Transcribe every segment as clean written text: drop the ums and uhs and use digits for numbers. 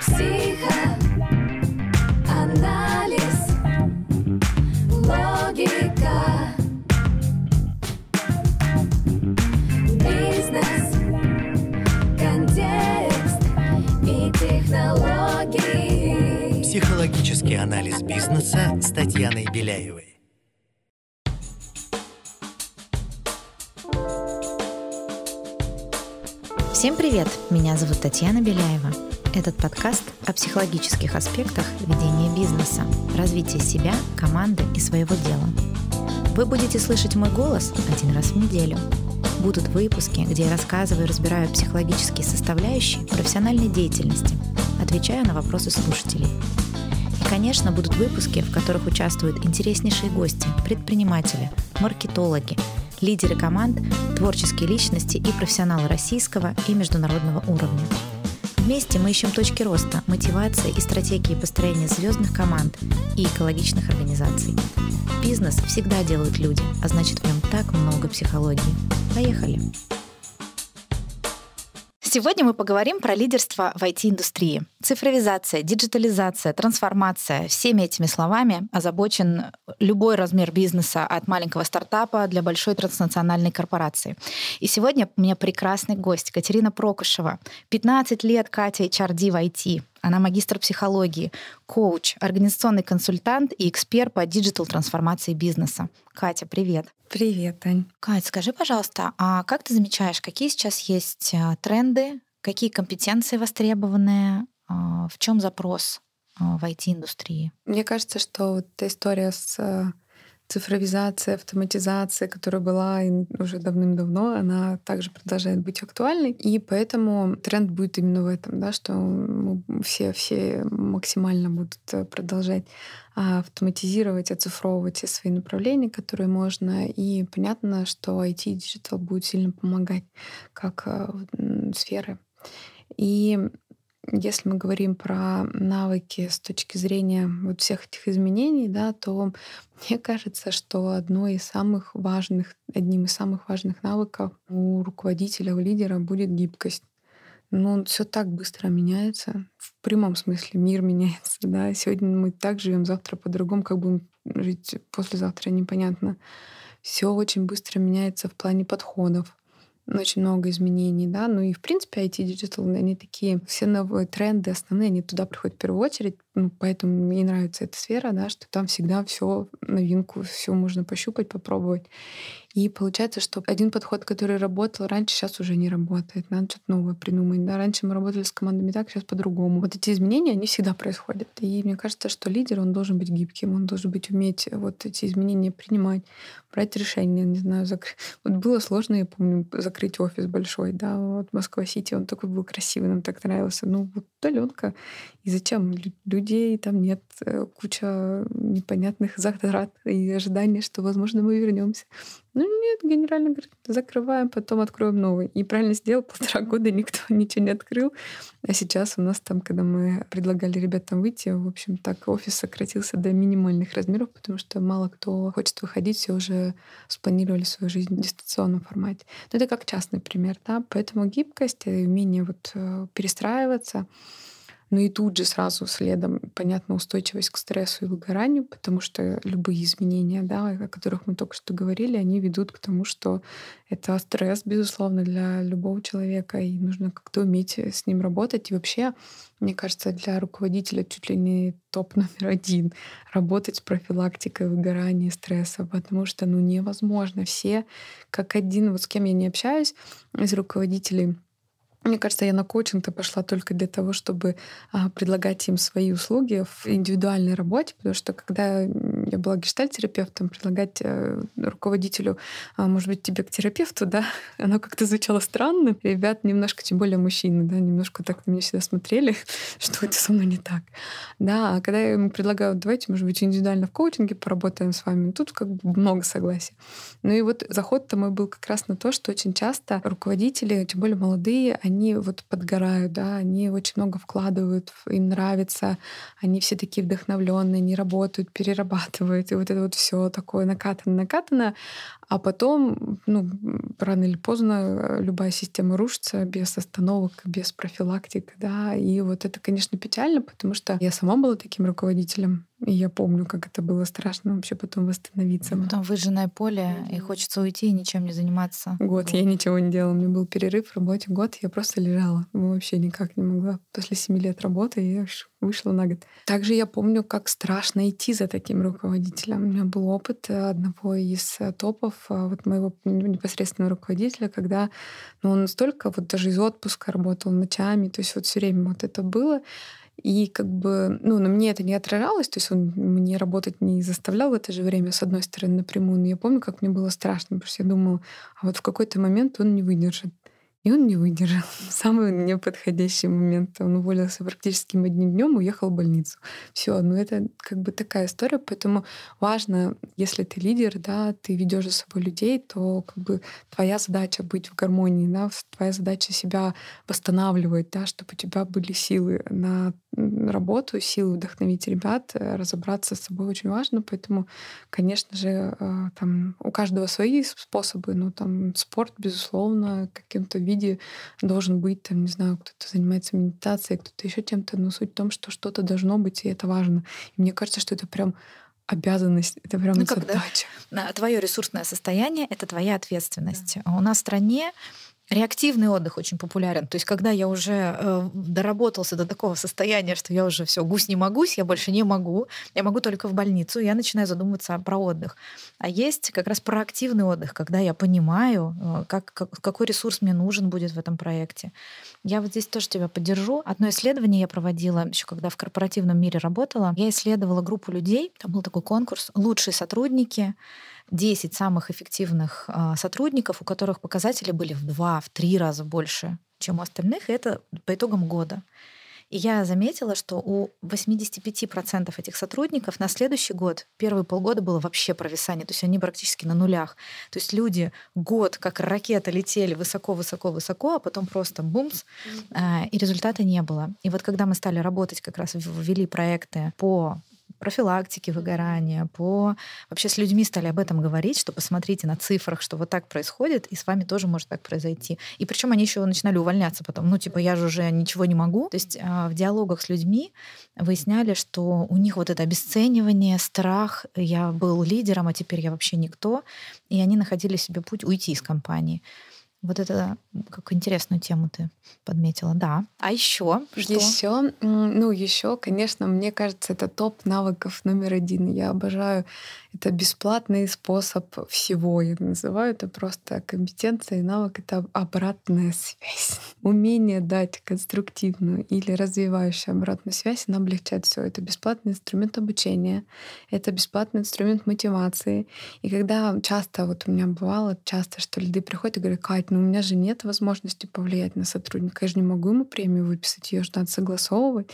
Психоанализ, логика, бизнес, контекст и технологии. Психологический анализ бизнеса с Татьяной Беляевой. Всем привет! Меня зовут Татьяна Беляева. Этот подкаст о психологических аспектах ведения бизнеса, развитии себя, команды и своего дела. Вы будете слышать мой голос один раз в неделю. Будут выпуски, где я рассказываю и разбираю психологические составляющие профессиональной деятельности, отвечаю на вопросы слушателей. И, конечно, будут выпуски, в которых участвуют интереснейшие гости, предприниматели, маркетологи, лидеры команд, творческие личности и профессионалы российского и международного уровня. Вместе мы ищем точки роста, мотивации и стратегии построения звездных команд и экологичных организаций. Бизнес всегда делают люди, а значит, в нем так много психологии. Поехали! Сегодня мы поговорим про лидерство в IT-индустрии. Цифровизация, диджитализация, трансформация. Всеми этими словами озабочен любой размер бизнеса от маленького стартапа для большой транснациональной корпорации. И сегодня у меня прекрасный гость Екатерина Прокушева. 15 лет Катя HRD в IT. Она магистр психологии, коуч, организационный консультант и эксперт по диджитал-трансформации бизнеса. Катя, привет. Привет, Тань. Кать, скажи, пожалуйста, а как ты замечаешь, какие сейчас есть тренды, какие компетенции востребованы, в чем запрос в IT-индустрии? Мне кажется, что вот эта история с цифровизацией, автоматизацией, которая была уже давным-давно, она также продолжает быть актуальной. И поэтому тренд будет именно в этом, да, что все максимально будут продолжать автоматизировать, оцифровывать все свои направления, которые можно. И понятно, что IT и диджитал будут сильно помогать как сферы. И если мы говорим про навыки с точки зрения вот всех этих изменений, да, то мне кажется, что одним из самых важных навыков у руководителя, у лидера будет гибкость. Но все так быстро меняется. В прямом смысле мир меняется. Да? Сегодня мы так живем, завтра по-другому, как будем жить послезавтра, непонятно. Все очень быстро меняется в плане подходов. Очень много изменений, да, ну и в принципе IT, диджитал, они такие, все новые тренды основные, они туда приходят в первую очередь, ну, поэтому мне нравится эта сфера, да, что там всегда все новинку, все можно пощупать, попробовать. И получается, что один подход, который работал раньше, сейчас уже не работает, надо что-то новое придумать, да, раньше мы работали с командами так, сейчас по-другому. Вот эти изменения, они всегда происходят, и мне кажется, что лидер, он должен быть гибким, он должен быть уметь вот эти изменения принимать, брать решения, не знаю, вот было сложно, я помню, закрыть офис большой, да, вот Москва-Сити, он такой был красивый, нам так нравился. Ну, вот далёнко. И зачем? Людей там нет, куча непонятных затрат и ожиданий, что, возможно, мы вернемся. Ну, нет, генерально говорит, закрываем, потом откроем новый. И правильно сделал, 1,5 года никто ничего не открыл. А сейчас у нас там, когда мы предлагали ребятам выйти, в общем, так офис сократился до минимальных размеров, потому что мало кто хочет выходить, все уже спланировали свою жизнь в дистанционном формате. Но это как частный пример, да, поэтому гибкость, умение вот перестраиваться, но и тут же сразу следом, понятно, устойчивость к стрессу и выгоранию, потому что любые изменения, да, о которых мы только что говорили, они ведут к тому, что это стресс, безусловно, для любого человека, и нужно как-то уметь с ним работать. И вообще, мне кажется, для руководителя чуть ли не топ номер 1 — работать с профилактикой выгорания и стресса, потому что ну, невозможно. Все как один, вот с кем я не общаюсь, из руководителей, мне кажется, я на коучинг-то пошла только для того, чтобы предлагать им свои услуги в индивидуальной работе, потому что когда я была гештальт-терапевтом, предлагать руководителю, может быть, тебе к терапевту, да, оно как-то звучало странно. Ребят немножко, тем более мужчины, да, немножко так на меня всегда смотрели, что это со мной не так. Да, а когда я ему предлагаю, давайте, может быть, индивидуально в коучинге поработаем с вами, тут как бы много согласия. Ну и вот заход-то мой был как раз на то, что очень часто руководители, тем более молодые, они вот подгорают, да, они очень много вкладывают, им нравится, они все такие вдохновленные, не работают, перерабатывают, и вот это вот все такое накатано-накатано. А потом, рано или поздно любая система рушится без остановок, без профилактик, да. И вот это, конечно, печально, потому что я сама была таким руководителем, и я помню, как это было страшно вообще потом восстановиться. Потом выжженное поле, и хочется уйти и ничем не заниматься. Год я ничего не делала, у меня был перерыв в работе, год я просто лежала, вообще никак не могла. После 7 лет работы я вышла на год. Также я помню, как страшно идти за таким руководителем. У меня был опыт одного из топов, вот моего непосредственного руководителя, когда он столько, даже из отпуска работал ночами, то есть все время это было. И на мне это не отражалось, то есть он мне работать не заставлял в это же время, с одной стороны, напрямую. Но я помню, как мне было страшно, потому что я думала, а вот в какой-то момент он не выдержит. И он не выдержал. В самый неподходящий момент. Он уволился практически одним днем, уехал в больницу. Все, это такая история. Поэтому важно, если ты лидер, да, ты ведешь за собой людей, то твоя задача быть в гармонии, да, твоя задача себя восстанавливать, да, чтобы у тебя были силы на работу, силы вдохновить ребят, разобраться с собой очень важно. Поэтому, конечно же, у каждого свои способы. Спорт, безусловно, каким-то видом должен быть, кто-то занимается медитацией, кто-то еще чем-то, но суть в том, что что-то должно быть, и это важно. И мне кажется, что это прям обязанность, это прям задача. Твое ресурсное состояние — это твоя ответственность. Да. У нас в стране реактивный отдых очень популярен. То есть, когда я уже доработался до такого состояния, что я уже все гусь не могусь, я больше не могу, я могу только в больницу, я начинаю задумываться про отдых. А есть как раз проактивный отдых, когда я понимаю, какой ресурс мне нужен будет в этом проекте. Я вот здесь тоже тебя поддержу. Одно исследование я проводила еще, когда в корпоративном мире работала. Я исследовала группу людей, там был такой конкурс «Лучшие сотрудники», 10 самых эффективных сотрудников, у которых показатели были в 2-3 раза больше, чем у остальных, и это по итогам года. И я заметила, что у 85% этих сотрудников на следующий год, первые полгода было вообще провисание, то есть они практически на нулях. То есть люди год как ракета летели высоко-высоко-высоко, а потом просто бумс, и результата не было. И вот когда мы стали работать, как раз ввели проекты по профилактики выгорания, вообще с людьми стали об этом говорить, что посмотрите на цифрах, что вот так происходит, и с вами тоже может так произойти. И причем они еще начинали увольняться потом. Я же уже ничего не могу. То есть в диалогах с людьми выясняли, что у них это обесценивание, страх. Я был лидером, а теперь я вообще никто. И они находили себе путь уйти из компании. Вот это как интересную тему ты подметила, да. А еще что? Еще, конечно, мне кажется, это топ навыков №1. Я обожаю. Это бесплатный способ всего. Я называю это просто компетенция и навык. Это обратная связь. Умение дать конструктивную или развивающую обратную связь, она облегчает все. Это бесплатный инструмент обучения. Это бесплатный инструмент мотивации. И когда часто, у меня бывало часто, что люди приходят и говорят: Кать, у меня же нет возможности повлиять на сотрудника. Я же не могу ему премию выписать, ее же надо согласовывать.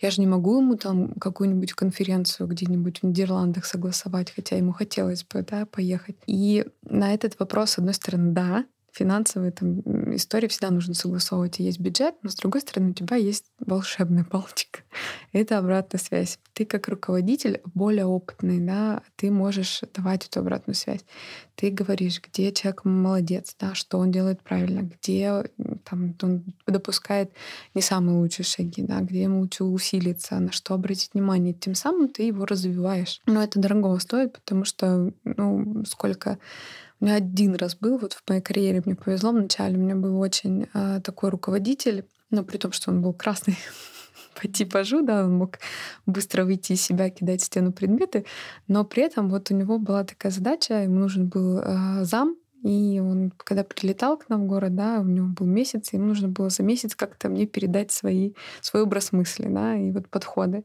Я же не могу ему какую-нибудь конференцию где-нибудь в Нидерландах согласовать, хотя ему хотелось бы, да, поехать. И на этот вопрос, с одной стороны, да, финансовые истории всегда нужно согласовывать, и есть бюджет, но, с другой стороны, у тебя есть волшебная палочка. Это обратная связь. Ты как руководитель более опытный, да, ты можешь давать эту обратную связь. Ты говоришь, где человек молодец, да, что он делает правильно, где он допускает не самые лучшие шаги, да, где ему лучше усилиться, на что обратить внимание. Тем самым ты его развиваешь. Но это дорого стоит, потому что, сколько... У меня один раз был, в моей карьере мне повезло, вначале у меня был очень такой руководитель, но при том, что он был красный по типажу, да, он мог быстро выйти из себя, кидать в стену предметы, но при этом у него была такая задача, ему нужен был зам, и он, когда прилетал к нам в город, да, у него был месяц, ему нужно было за месяц как-то мне передать свой образ мысли, да, и подходы.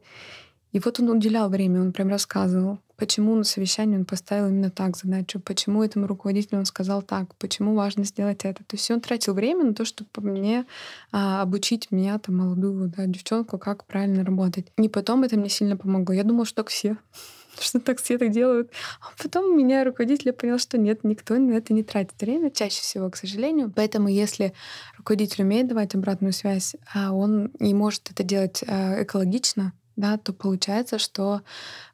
И он уделял время, он прям рассказывал, почему на совещании он поставил именно так задачу, почему этому руководителю он сказал так, почему важно сделать это. То есть он тратил время на то, чтобы мне обучить меня, молодую, да, девчонку, как правильно работать. И потом это мне сильно помогло. Я думала, что так все так делают. А потом у меня руководитель понял, что нет, никто на это не тратит время, чаще всего, к сожалению. Поэтому если руководитель умеет давать обратную связь, он и может это делать экологично, да, то получается, что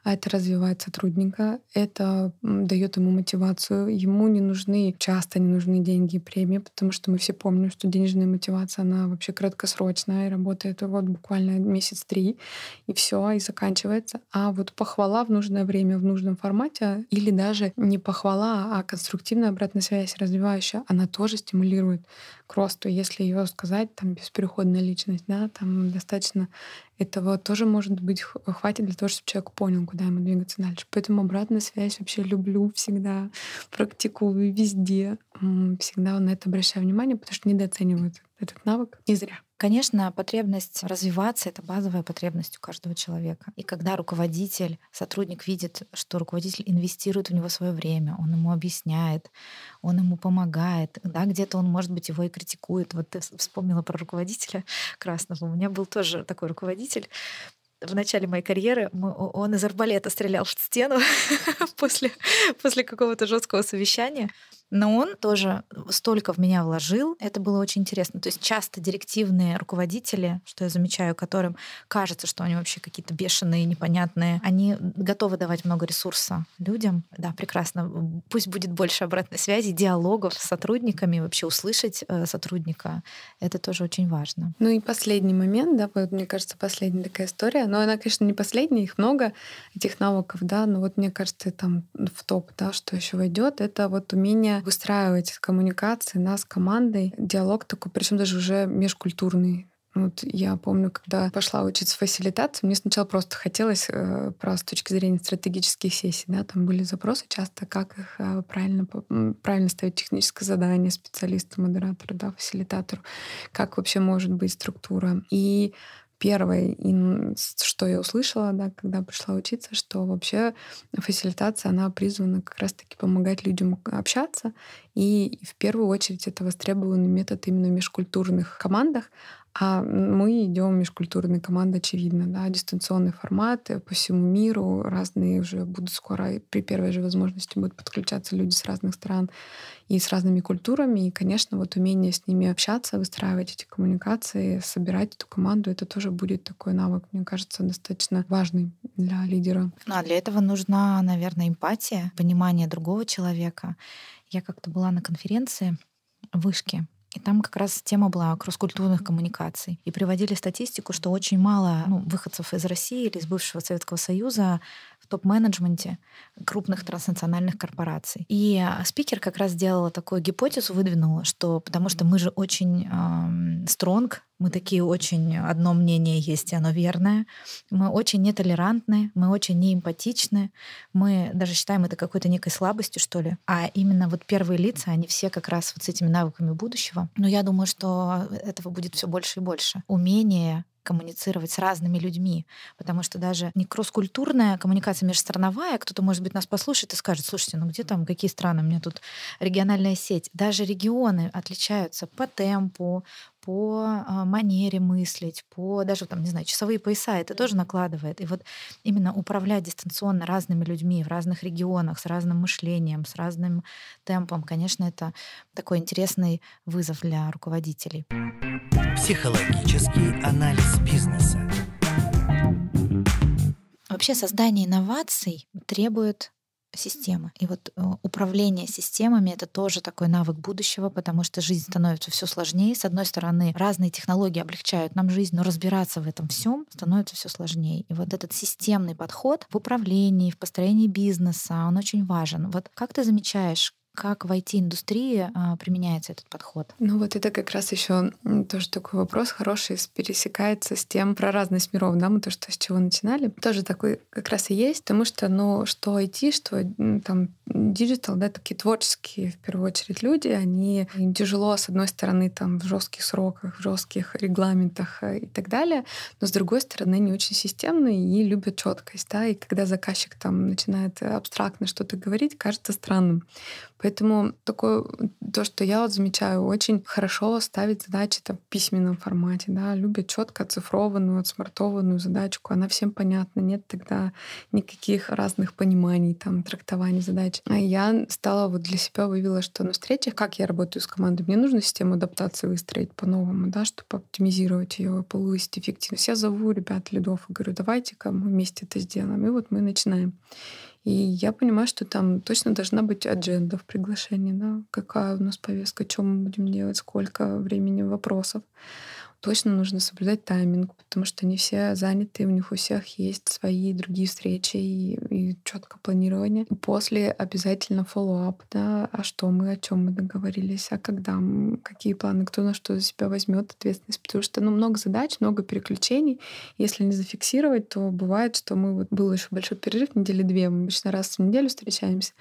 это развивает сотрудника, это дает ему мотивацию. Ему не нужны, часто не нужны деньги и премии, потому что мы все помним, что денежная мотивация, она вообще краткосрочная и работает вот буквально месяц-три, и все, и заканчивается. А вот похвала в нужное время, в нужном формате, или даже не похвала, а конструктивная обратная связь, развивающая, она тоже стимулирует к росту. Если ее сказать, там, беспереходная личность, да, там достаточно этого тоже, может быть, хватит для того, чтобы человек понял, куда ему двигаться дальше. Поэтому обратную связь вообще люблю всегда, практикую везде. Всегда на это обращаю внимание, потому что недооценивают этот навык. Не зря. Конечно, потребность развиваться — это базовая потребность у каждого человека. И когда руководитель, сотрудник видит, что руководитель инвестирует в него свое время, он ему объясняет, он ему помогает, да, где-то он, может быть, его и критикует. Вот ты вспомнила про руководителя Красного. У меня был тоже такой руководитель. В начале моей карьеры он из арбалета стрелял в стену после какого-то жесткого совещания. Но он тоже столько в меня вложил. Это было очень интересно. То есть часто директивные руководители, что я замечаю, которым кажется, что они вообще какие-то бешеные, непонятные, они готовы давать много ресурса людям. Да, прекрасно. Пусть будет больше обратной связи, диалогов с сотрудниками, вообще услышать сотрудника. Это тоже очень важно. Ну и последний момент, да, вот, мне кажется, последняя такая история. Но она, конечно, не последняя, их много, этих навыков, да, но вот мне кажется, там в топ, да, что еще войдет, это вот умение выстраивать коммуникации нас с командой, диалог такой, причем даже уже межкультурный. Вот я помню, когда пошла учиться фасилитацию, мне сначала просто хотелось с точки зрения стратегических сессий, да, там были запросы часто, как их правильно ставить техническое задание специалисту, модератору, да, фасилитатору, как вообще может быть структура. И первое, что я услышала, да, когда пришла учиться, что вообще фасилитация, она призвана как раз-таки помогать людям общаться. И в первую очередь это востребованный метод именно в межкультурных командах. А мы идем в межкультурные команды, очевидно, да, дистанционный формат по всему миру, разные уже будут скоро, при первой же возможности будут подключаться люди с разных стран и с разными культурами, и, конечно, вот умение с ними общаться, выстраивать эти коммуникации, собирать эту команду, это тоже будет такой навык, мне кажется, достаточно важный для лидера. Ну, а для этого нужна, наверное, эмпатия, понимание другого человека. Я как-то была на конференции «Вышки», и там как раз тема была кросс-культурных коммуникаций. И приводили статистику, что очень мало выходцев из России или из бывшего Советского Союза в топ-менеджменте крупных транснациональных корпораций. И спикер как раз сделала такую гипотезу, выдвинула, что потому что мы же очень стронг, мы такие очень, одно мнение есть, и оно верное. Мы очень нетолерантны, мы очень неэмпатичны. Мы даже считаем это какой-то некой слабостью, что ли. А именно вот первые лица, они все как раз вот с этими навыками будущего. Но я думаю, что этого будет все больше и больше. Умение коммуницировать с разными людьми, потому что даже не кросс-культурная коммуникация межстрановая, кто-то, может быть, нас послушает и скажет, слушайте, где там, какие страны, у меня тут региональная сеть. Даже регионы отличаются по темпу, по манере мыслить, по даже, там, не знаю, часовые пояса, это тоже накладывает. И вот именно управлять дистанционно разными людьми в разных регионах, с разным мышлением, с разным темпом, конечно, это такой интересный вызов для руководителей. Психологический анализ бизнеса. Вообще создание инноваций требует системы. И вот управление системами — это тоже такой навык будущего, потому что жизнь становится все сложнее. С одной стороны, разные технологии облегчают нам жизнь, но разбираться в этом всем становится все сложнее. И вот этот системный подход в управлении, в построении бизнеса, он очень важен. Вот как ты замечаешь, как в IT-индустрии применяется этот подход? Ну вот это как раз еще тоже такой вопрос хороший, пересекается с тем про разность миров, да, мы то, что с чего начинали. Тоже такой как раз и есть, потому что, что IT, что там диджитал, да, такие творческие в первую очередь люди, они тяжело, с одной стороны, там в жестких сроках, в жестких регламентах и так далее, но с другой стороны, не очень системные и любят четкость, да, и когда заказчик там начинает абстрактно что-то говорить, кажется странным. Поэтому такое, то, что я вот замечаю, очень хорошо ставить задачи там, в письменном формате, да, любят четко оцифрованную, отсмартованную задачку, она всем понятна, нет тогда никаких разных пониманий, там, трактований задачи. делать. А я стала вот для себя вывела, что на встречах, как я работаю с командой, мне нужно систему адаптации выстроить по-новому, да, чтобы оптимизировать ее, повысить эффективность. Я зову ребят лидов и говорю, давайте-ка мы вместе это сделаем. И вот мы начинаем. И я понимаю, что там точно должна быть адженда в приглашении, да, какая у нас повестка, что мы будем делать, сколько времени, вопросов. Точно нужно соблюдать тайминг, потому что они все заняты, у них у всех есть свои другие встречи и четкое планирование. И после обязательно фоллоуап, да, а что мы, о чем мы договорились, а когда, какие планы, кто на что за себя возьмет ответственность, потому что ну, много задач, много переключений. Если не зафиксировать, то бывает, что мы вот был еще большой перерыв, недели две, мы обычно раз в неделю встречаемся,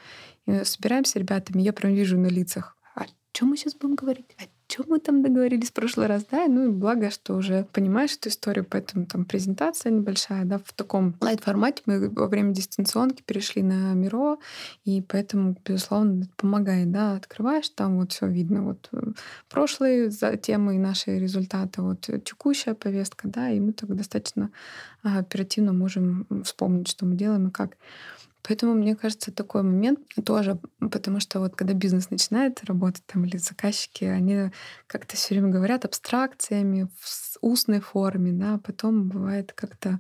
собираемся с ребятами, я прям вижу на лицах, о чем мы сейчас будем говорить, что мы там договорились в прошлый раз, да, ну и благо, что уже понимаешь эту историю, поэтому там презентация небольшая, да, в таком лайт-формате мы во время дистанционки перешли на Миро, и поэтому, безусловно, помогает, да, открываешь, там вот все видно, вот прошлые темы и наши результаты, вот текущая повестка, да, и мы так достаточно оперативно можем вспомнить, что мы делаем и как. Поэтому, мне кажется, такой момент тоже, потому что вот когда бизнес начинает работать, там, или заказчики, они как-то все время говорят абстракциями в устной форме, да, а потом бывает как-то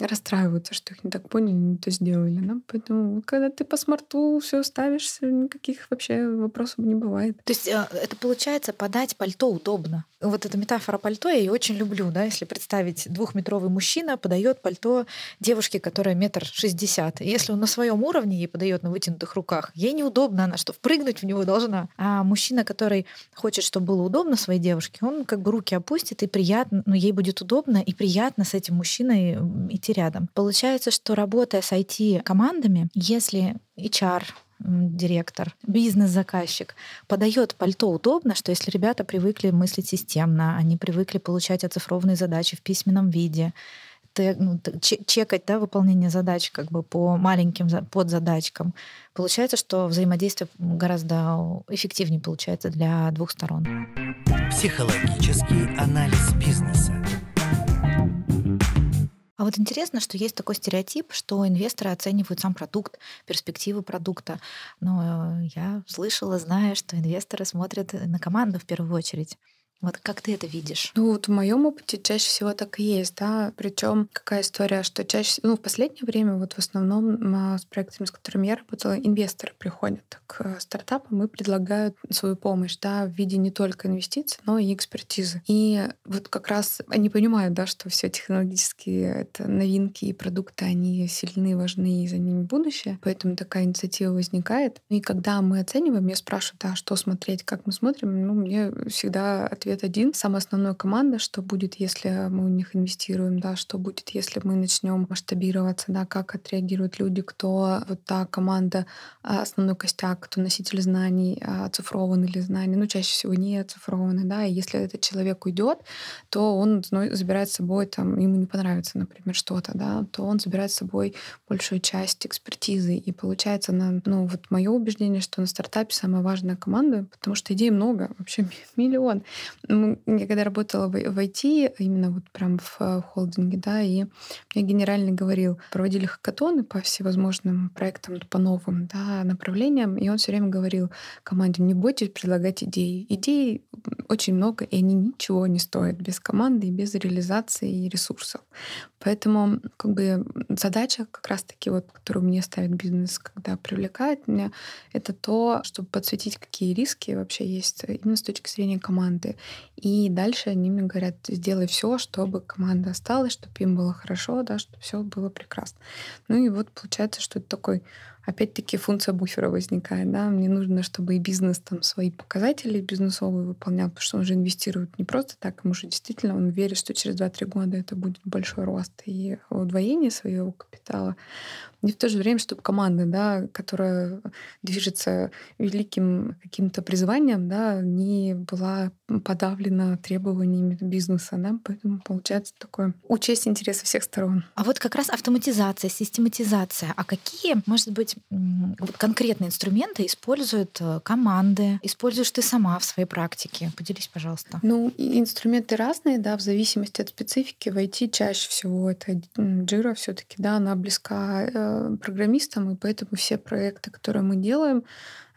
расстраиваются, что их не так поняли, не то сделали. Да? Поэтому, когда ты по смарту все ставишь, никаких вообще вопросов не бывает. То есть это получается подать пальто удобно. Вот эта метафора пальто я ее очень люблю, да, если представить, 2-метровый мужчина подает пальто девушке, которая 1,60 м. Если он на своем уровне ей подает на вытянутых руках, ей неудобно, она что, впрыгнуть в него должна. А мужчина, который хочет, чтобы было удобно своей девушке, он как бы руки опустит, и приятно, ну, ей будет удобно и приятно с этим мужчиной идти рядом. Получается, что работая с IT-командами, если HR, директор, бизнес-заказчик подает пальто удобно, что если ребята привыкли мыслить системно, они привыкли получать оцифрованные задачи в письменном виде, чекать, да, выполнение задач как бы по маленьким подзадачкам, получается, что взаимодействие гораздо эффективнее получается для двух сторон. Психологический анализ бизнеса. А вот интересно, что есть такой стереотип, что инвесторы оценивают сам продукт, перспективы продукта. Но я слышала, знаю, что инвесторы смотрят на команду в первую очередь. Вот как ты это видишь? Ну, вот в моем опыте чаще всего так и есть, да. Причем какая история, что чаще, ну, в последнее время вот в основном с проектами, с которыми я работала, инвесторы приходят к стартапам и предлагают свою помощь, да, в виде не только инвестиций, но и экспертизы. И вот как раз они понимают, да, что все технологические это новинки и продукты, они сильны, важны, и за ними будущее. Поэтому такая инициатива возникает. И когда мы оцениваем, я спрашиваю, да, что смотреть, как мы смотрим, ну, мне всегда отвечают один. Самая основная команда, что будет, если мы у них инвестируем, да, что будет, если мы начнем масштабироваться, да, как отреагируют люди, кто вот та команда, основной костяк, кто носитель знаний, оцифрованы ли знания, ну, чаще всего не оцифрованы, да, и если этот человек уйдет, то он забирает с собой, там, ему не понравится, например, что-то, да, то он забирает с собой большую часть экспертизы, и получается, ну, вот мое убеждение, что на стартапе самая важная команда, потому что идей много, вообще миллион. Я когда работала в IT, именно вот прям в холдинге, да, и мне генеральный говорил, проводили хакатоны по всевозможным проектам, по новым, да, направлениям, и он все время говорил команде, не бойтесь предлагать идеи. Идей очень много, и они ничего не стоят без команды и без реализации и ресурсов. Поэтому как бы задача как раз-таки, вот, которую мне ставит бизнес, когда привлекает меня, это то, чтобы подсветить, какие риски вообще есть именно с точки зрения команды. И дальше они мне говорят, сделай все, чтобы команда осталась, чтобы им было хорошо, да, чтобы все было прекрасно. Ну и вот получается, что это такой, опять-таки, функция буфера возникает. Да? Мне нужно, чтобы и бизнес там свои показатели бизнесовые выполнял, потому что он же инвестирует не просто так, ему же действительно он верит, что через 2-3 года это будет большой рост и удвоение своего капитала. И в то же время, чтобы команда, да, которая движется великим каким-то призванием, да, не была подавлена требованиями бизнеса. Да? Поэтому получается такое учесть интересы всех сторон. А вот как раз автоматизация, систематизация. А какие, может быть, конкретные инструменты используют команды? Используешь ты сама в своей практике? Поделись, пожалуйста. Ну, инструменты разные, да, в зависимости от специфики. В IT чаще всего вот. Jira все-таки, да, она близка программистам, и поэтому все проекты, которые мы делаем,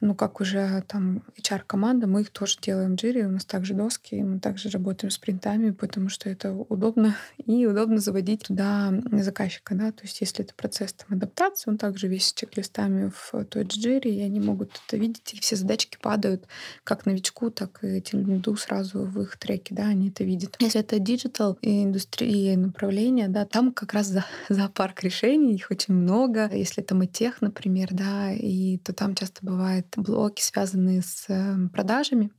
ну, как уже там HR-команда, мы их тоже делаем в Jira, у нас также доски, и мы также работаем с принтами, потому что это удобно, и удобно заводить туда заказчика, да, то есть если это процесс там адаптации, он также весь с чек-листами в той Jira, и они могут это видеть, и все задачки падают как новичку, так и этим лиду сразу в их треке, да, они это видят. Если это диджитал и индустрия, и направление, да, там как раз зоопарк решений, их очень много. Если там и тех, например, да, и то там часто бывает блоки, связанные с продажами,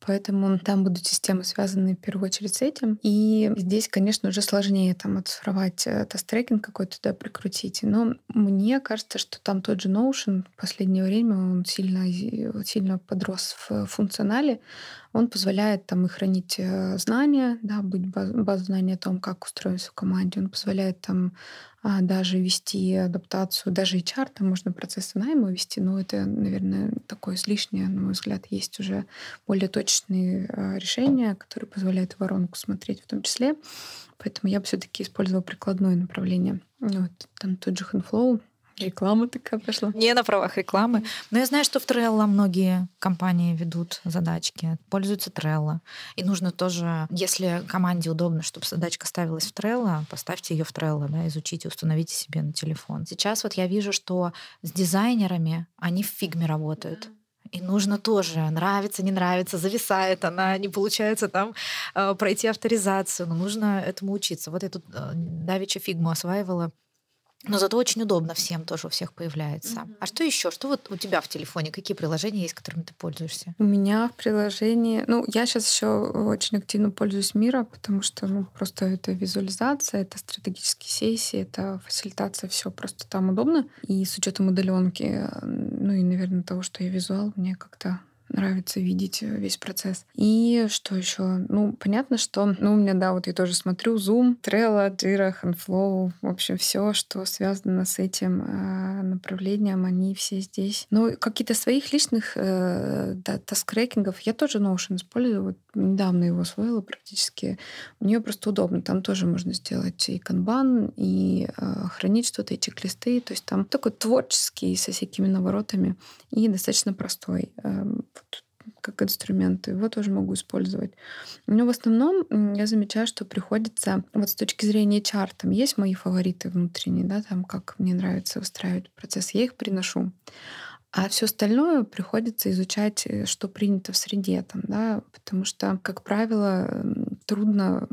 поэтому там будут системы, связанные в первую очередь с этим. И здесь, конечно, уже сложнее там оцифровать тест-трекинг какой-то туда прикрутить. Но мне кажется, что там тот же Notion в последнее время, он сильно подрос в функционале. Он позволяет там и хранить знания, да, быть базу знаний о том, как устроиться в команде. Он позволяет там даже вести адаптацию, даже HR, там можно процессы найма вести, но это, наверное, такое излишнее, на мой взгляд. Есть уже более точные решения, которые позволяют воронку смотреть в том числе. Поэтому я бы все-таки использовала прикладное направление. Вот, там тот же Hanflow, реклама такая пошла. Не на правах рекламы. Но я знаю, что в Trello многие компании ведут задачки, пользуются Trello. И нужно тоже, если команде удобно, чтобы задачка ставилась в Trello, поставьте ее в Trello, да, изучите, установите себе на телефон. Сейчас вот я вижу, что с дизайнерами они в Figma работают. И нужно тоже, нравится, не нравится, зависает она, не получается там пройти авторизацию. Но нужно этому учиться. Вот я тут давеча Figma осваивала. Но зато очень удобно всем тоже, у всех появляется. А что еще? Что вот у тебя в телефоне? Какие приложения есть, которыми ты пользуешься? У меня в приложении... Ну, я сейчас еще очень активно пользуюсь Миро, потому что ну, просто это визуализация, это стратегические сессии, это фасилитация, все просто там удобно. И с учетом удаленки, ну и, наверное, того, что я визуал, мне как-то нравится видеть весь процесс. И что еще? Ну, понятно, что... Ну, у меня, да, вот я тоже смотрю Zoom, Trello, Jira, Hanflow, в общем, все, что связано с этим направлением, они все здесь. Но какие-то своих личных таск-трекингов я тоже Notion использую. Вот недавно его освоила практически. Мне просто удобно. Там тоже можно сделать и канбан, и хранить что-то, и чек-листы. То есть там такой творческий, со всякими наворотами, и достаточно простой как инструменты. Его тоже могу использовать. Но в основном я замечаю, что приходится вот с точки зрения HR, там есть мои фавориты внутренние, да, там как мне нравится устраивать процесс, я их приношу. А все остальное приходится изучать, что принято в среде, там, да, потому что, как правило, трудно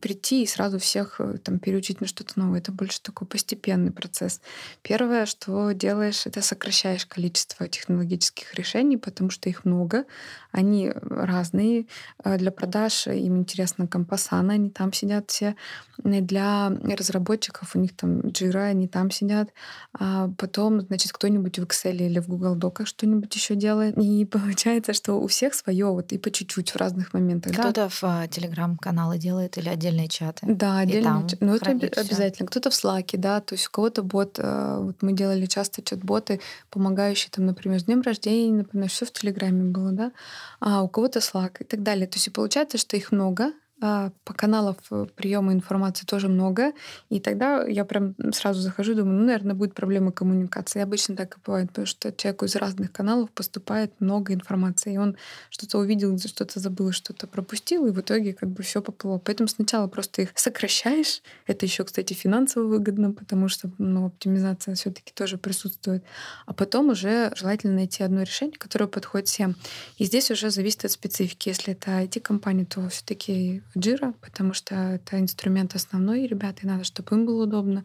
прийти и сразу всех там, переучить на что-то новое. Это больше такой постепенный процесс. Первое, что делаешь, это сокращаешь количество технологических решений, потому что их много, они разные. Для продаж им интересна компасана, они там сидят все. Для разработчиков у них там Jira, они там сидят. А потом, значит, кто-нибудь в Excel или в Google Doc что-нибудь еще делает. И получается, что у всех свое вот и по чуть-чуть в разных моментах. Кто-то да? В Telegram-каналы делает или отдельные чаты. Да, отдельные чаты. Ну, это обязательно. Всё. Кто-то в Slack, да, то есть у кого-то бот. Вот мы делали часто чат-боты, помогающие, там, например, с днем рождения, например, все в Телеграме было, да, а у кого-то Slack и так далее. То есть и получается, что их много, по каналов приема информации тоже много, и тогда я прям сразу захожу, думаю, ну, наверное, будет проблема коммуникации. Обычно так и бывает, потому что человеку из разных каналов поступает много информации, и он что-то увидел, что-то забыл, что-то пропустил, и в итоге как бы все поплыло. Поэтому сначала просто их сокращаешь. Это еще, кстати, финансово выгодно, потому что ну, оптимизация все-таки тоже присутствует. А потом уже желательно найти одно решение, которое подходит всем. И здесь уже зависит от специфики. Если это IT-компания, то все-таки Jira, потому что это инструмент основной, ребята, и надо, чтобы им было удобно.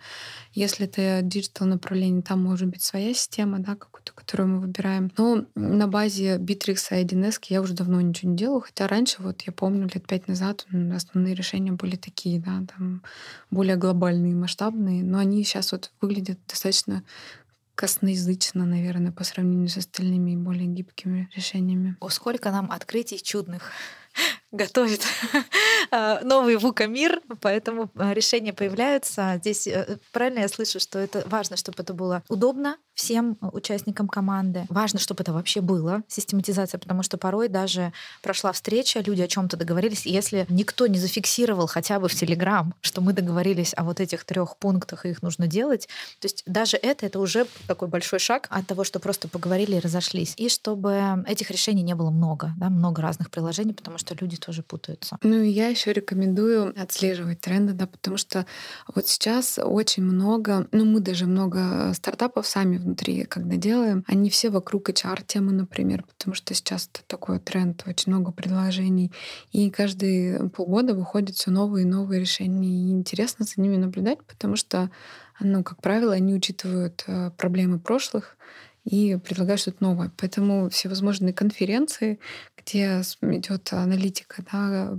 Если это диджитал направление, там может быть своя система, да, какую-то, которую мы выбираем. Но на базе Битрикса и 1С я уже давно ничего не делала, хотя раньше, вот я помню, 5 лет назад основные решения были такие, да, там более глобальные, масштабные, но они сейчас вот выглядят достаточно косноязычно, наверное, по сравнению с остальными более гибкими решениями. О, сколько нам открытий чудных готовит новый VUCA мир, поэтому решения появляются. Здесь правильно я слышу, что это важно, чтобы это было удобно всем участникам команды. Важно, чтобы это вообще было, систематизация, потому что порой даже прошла встреча, люди о чем-то договорились, и если никто не зафиксировал хотя бы в Telegram, что мы договорились о вот этих 3 пунктах, и их нужно делать, то есть даже это уже такой большой шаг от того, что просто поговорили и разошлись. И чтобы этих решений не было много, да, много разных приложений, потому что люди тоже путаются. Ну и я еще рекомендую отслеживать тренды, да, потому что вот сейчас очень много, ну мы даже много стартапов сами внутри, когда делаем, они все вокруг HR-темы, например, потому что сейчас это такой тренд, очень много предложений, и каждые полгода выходят все новые и новые решения, и интересно за ними наблюдать, потому что, ну, как правило, они учитывают проблемы прошлых и предлагают что-то новое. Поэтому всевозможные конференции, где идет аналитика, да,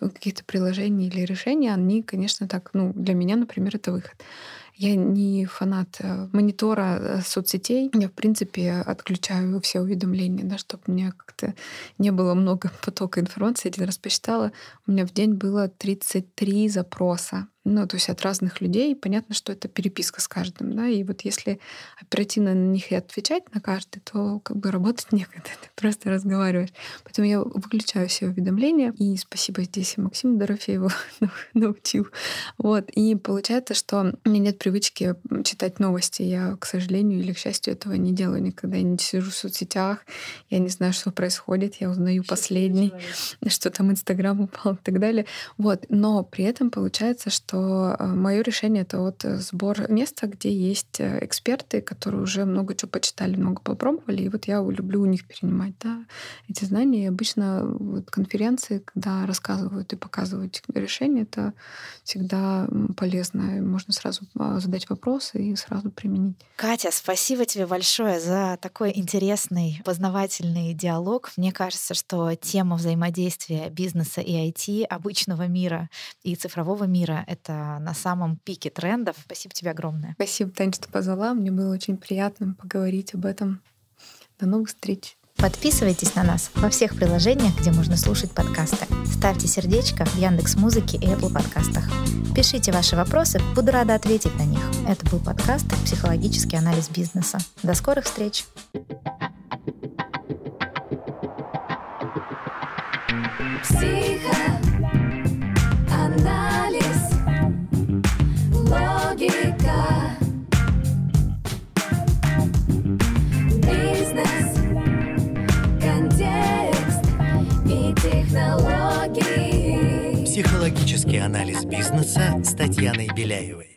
каких-то приложений или решений, они, конечно, так, ну, для меня, например, это выход. Я не фанат монитора соцсетей. Я, в принципе, отключаю все уведомления, да, чтобы у меня как-то не было много потока информации. Один раз посчитала, у меня в день было 33 запроса. Ну, то есть от разных людей. Понятно, что это переписка с каждым, да, и вот если оперативно на них и отвечать на каждый, то как бы работать некогда, ты просто разговариваешь. Поэтому я выключаю все уведомления. И спасибо здесь и Максиму Дорофееву научил. Вот. И получается, что у меня нет привычки читать новости. Я, к сожалению или к счастью, этого не делаю никогда. Я не сижу в соцсетях, я не знаю, что происходит, я узнаю последний, что там Инстаграм упал и так далее. Вот. Но при этом получается, что мое решение — это вот сбор места, где есть эксперты, которые уже много чего почитали, много попробовали, и вот я люблю у них перенимать, да, эти знания. И обычно вот конференции, когда рассказывают и показывают решения, это всегда полезно. Можно сразу задать вопросы и сразу применить. Катя, спасибо тебе большое за такой интересный, познавательный диалог. Мне кажется, что тема взаимодействия бизнеса и IT, обычного мира и цифрового мира — это на самом пике трендов. Спасибо тебе огромное. Спасибо, Тань, что позвала. Мне было очень приятно поговорить об этом. До новых встреч. Подписывайтесь на нас во всех приложениях, где можно слушать подкасты. Ставьте сердечко в Яндекс.Музыке и Apple Подкастах. Пишите ваши вопросы, буду рада ответить на них. Это был подкаст «Психологический анализ бизнеса». До скорых встреч! Психоанализ, логика, бизнес, контекст и технологии. Психологический анализ бизнеса с Татьяной Беляевой.